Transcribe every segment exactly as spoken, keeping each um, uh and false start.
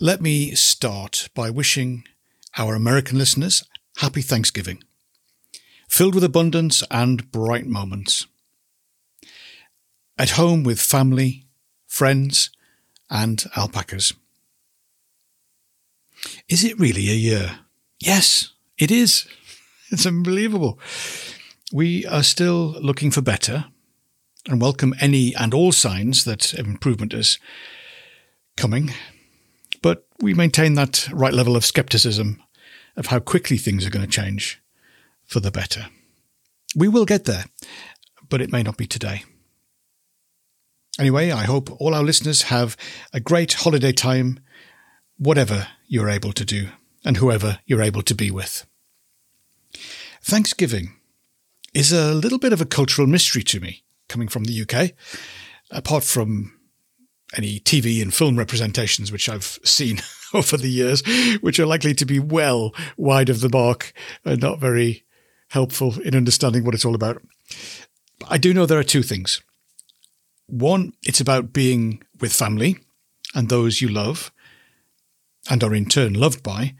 Let me start by wishing our American listeners happy Thanksgiving, filled with abundance and bright moments. At home with family, friends, and alpacas. Is it really a year? Yes, it is. It's unbelievable. We are still looking for better, and welcome any and all signs that improvement is coming. But we maintain that right level of scepticism of how quickly things are going to change for the better. We will get there, but it may not be today. Anyway, I hope all our listeners have a great holiday time, whatever you're able to do and whoever you're able to be with. Thanksgiving is a little bit of a cultural mystery to me, coming from the U K, apart from any T V and film representations which I've seen over the years, which are likely to be well wide of the mark and not very helpful in understanding what it's all about. But I do know there are two things. One, it's about being with family and those you love and are in turn loved by.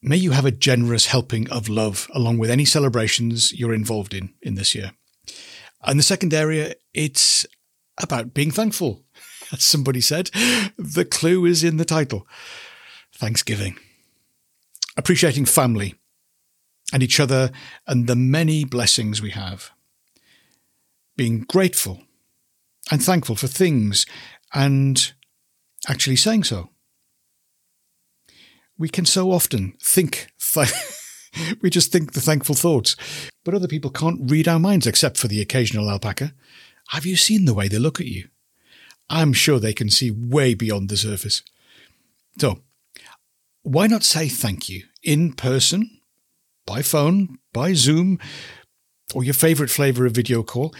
May you have a generous helping of love along with any celebrations you're involved in in this year. And the second area, it's about being thankful. As somebody said, the clue is in the title. Thanksgiving. Appreciating family and each other and the many blessings we have. Being grateful and thankful for things and actually saying so. We can so often think th- We just think the thankful thoughts. But other people can't read our minds except for the occasional alpaca. Have you seen the way they look at you? I'm sure they can see way beyond the surface. So, why not say thank you in person, by phone, by Zoom, or your favourite flavour of video call,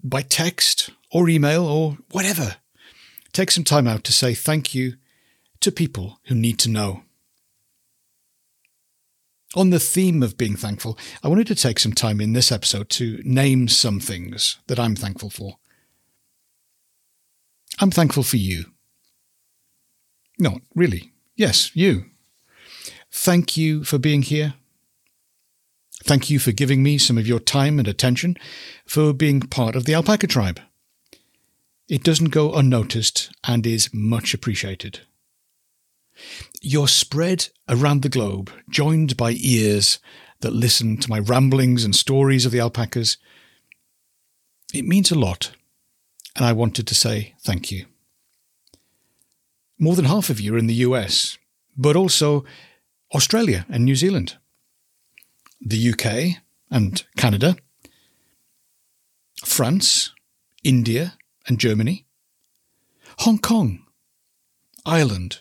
by text or email or whatever. Take some time out to say thank you to people who need to know. On the theme of being thankful, I wanted to take some time in this episode to name some things that I'm thankful for. I'm thankful for you. No, really. Yes, you. Thank you for being here. Thank you for giving me some of your time and attention, for being part of the Alpaca Tribe. It doesn't go unnoticed and is much appreciated. You're spread around the globe, joined by ears that listen to my ramblings and stories of the alpacas. It means a lot, and I wanted to say thank you. More than half of you are in the U S, but also Australia and New Zealand, the U K and Canada, France, India and Germany, Hong Kong, Ireland,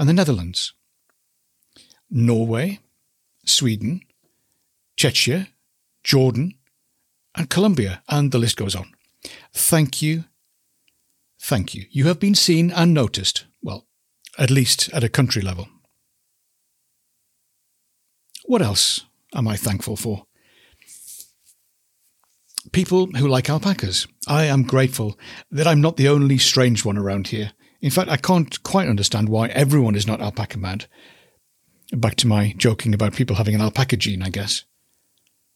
and the Netherlands, Norway, Sweden, Czechia, Jordan, and Colombia, and the list goes on. Thank you. Thank you. You have been seen and noticed, well, at least at a country level. What else am I thankful for? People who like alpacas. I am grateful that I'm not the only strange one around here. In fact, I can't quite understand why everyone is not alpaca mad. Back to my joking about people having an alpaca gene, I guess.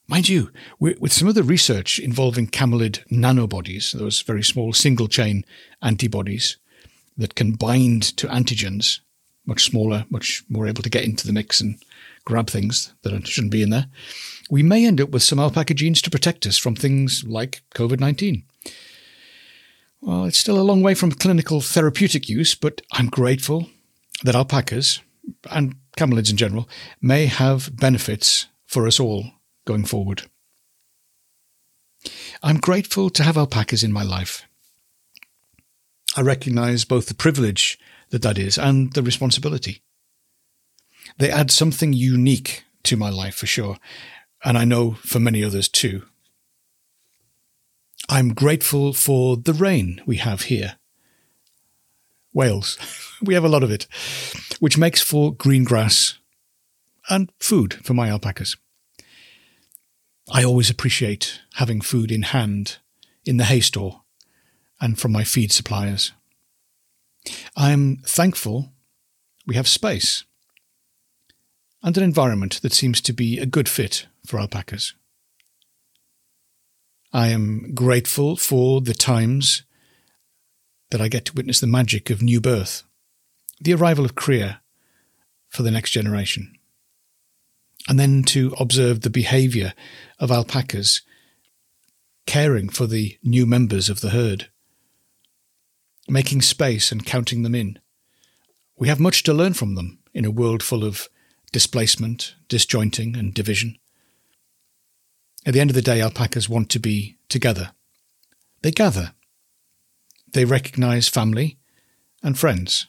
Mind you, with some other research involving camelid nanobodies, those very small single-chain antibodies that can bind to antigens, much smaller, much more able to get into the mix and grab things that shouldn't be in there, we may end up with some alpaca genes to protect us from things like covid nineteen. Well, it's still a long way from clinical therapeutic use, but I'm grateful that alpacas, and camelids in general, may have benefits for us all going forward. I'm grateful to have alpacas in my life. I recognise both the privilege that that is, and the responsibility. They add something unique to my life for sure, and I know for many others too. I'm grateful for the rain we have here. Wales. We have a lot of it, which makes for green grass and food for my alpacas. I always appreciate having food in hand in the hay store and from my feed suppliers. I'm thankful we have space and an environment that seems to be a good fit for alpacas. I am grateful for the times that I get to witness the magic of new birth, the arrival of cría for the next generation, and then to observe the behaviour of alpacas caring for the new members of the herd, making space and counting them in. We have much to learn from them in a world full of displacement, disjointing and division. At the end of the day, alpacas want to be together. They gather. They recognise family and friends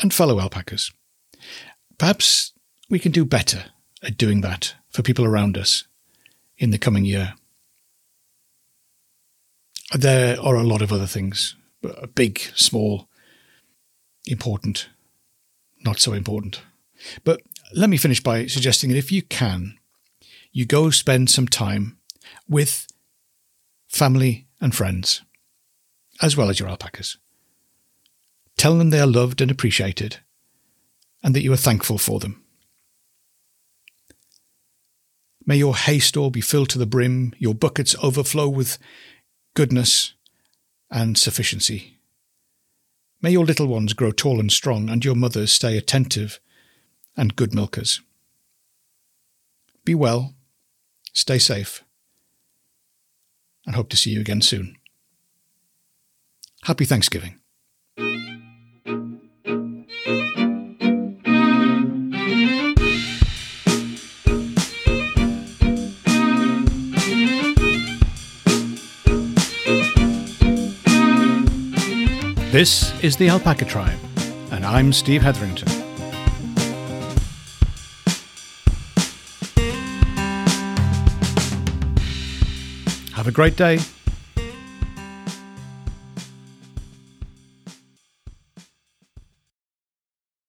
and fellow alpacas. Perhaps we can do better at doing that for people around us in the coming year. There are a lot of other things, big, small, important, not so important. But let me finish by suggesting that if you can, you go spend some time with family and friends, as well as your alpacas. Tell them they are loved and appreciated, and that you are thankful for them. May your hay store be filled to the brim, your buckets overflow with goodness and sufficiency. May your little ones grow tall and strong, and your mothers stay attentive and good milkers. Be well, stay safe, and hope to see you again soon. Happy Thanksgiving. This is the Alpaca Tribe, and I'm Steve Hetherington. Have a great day.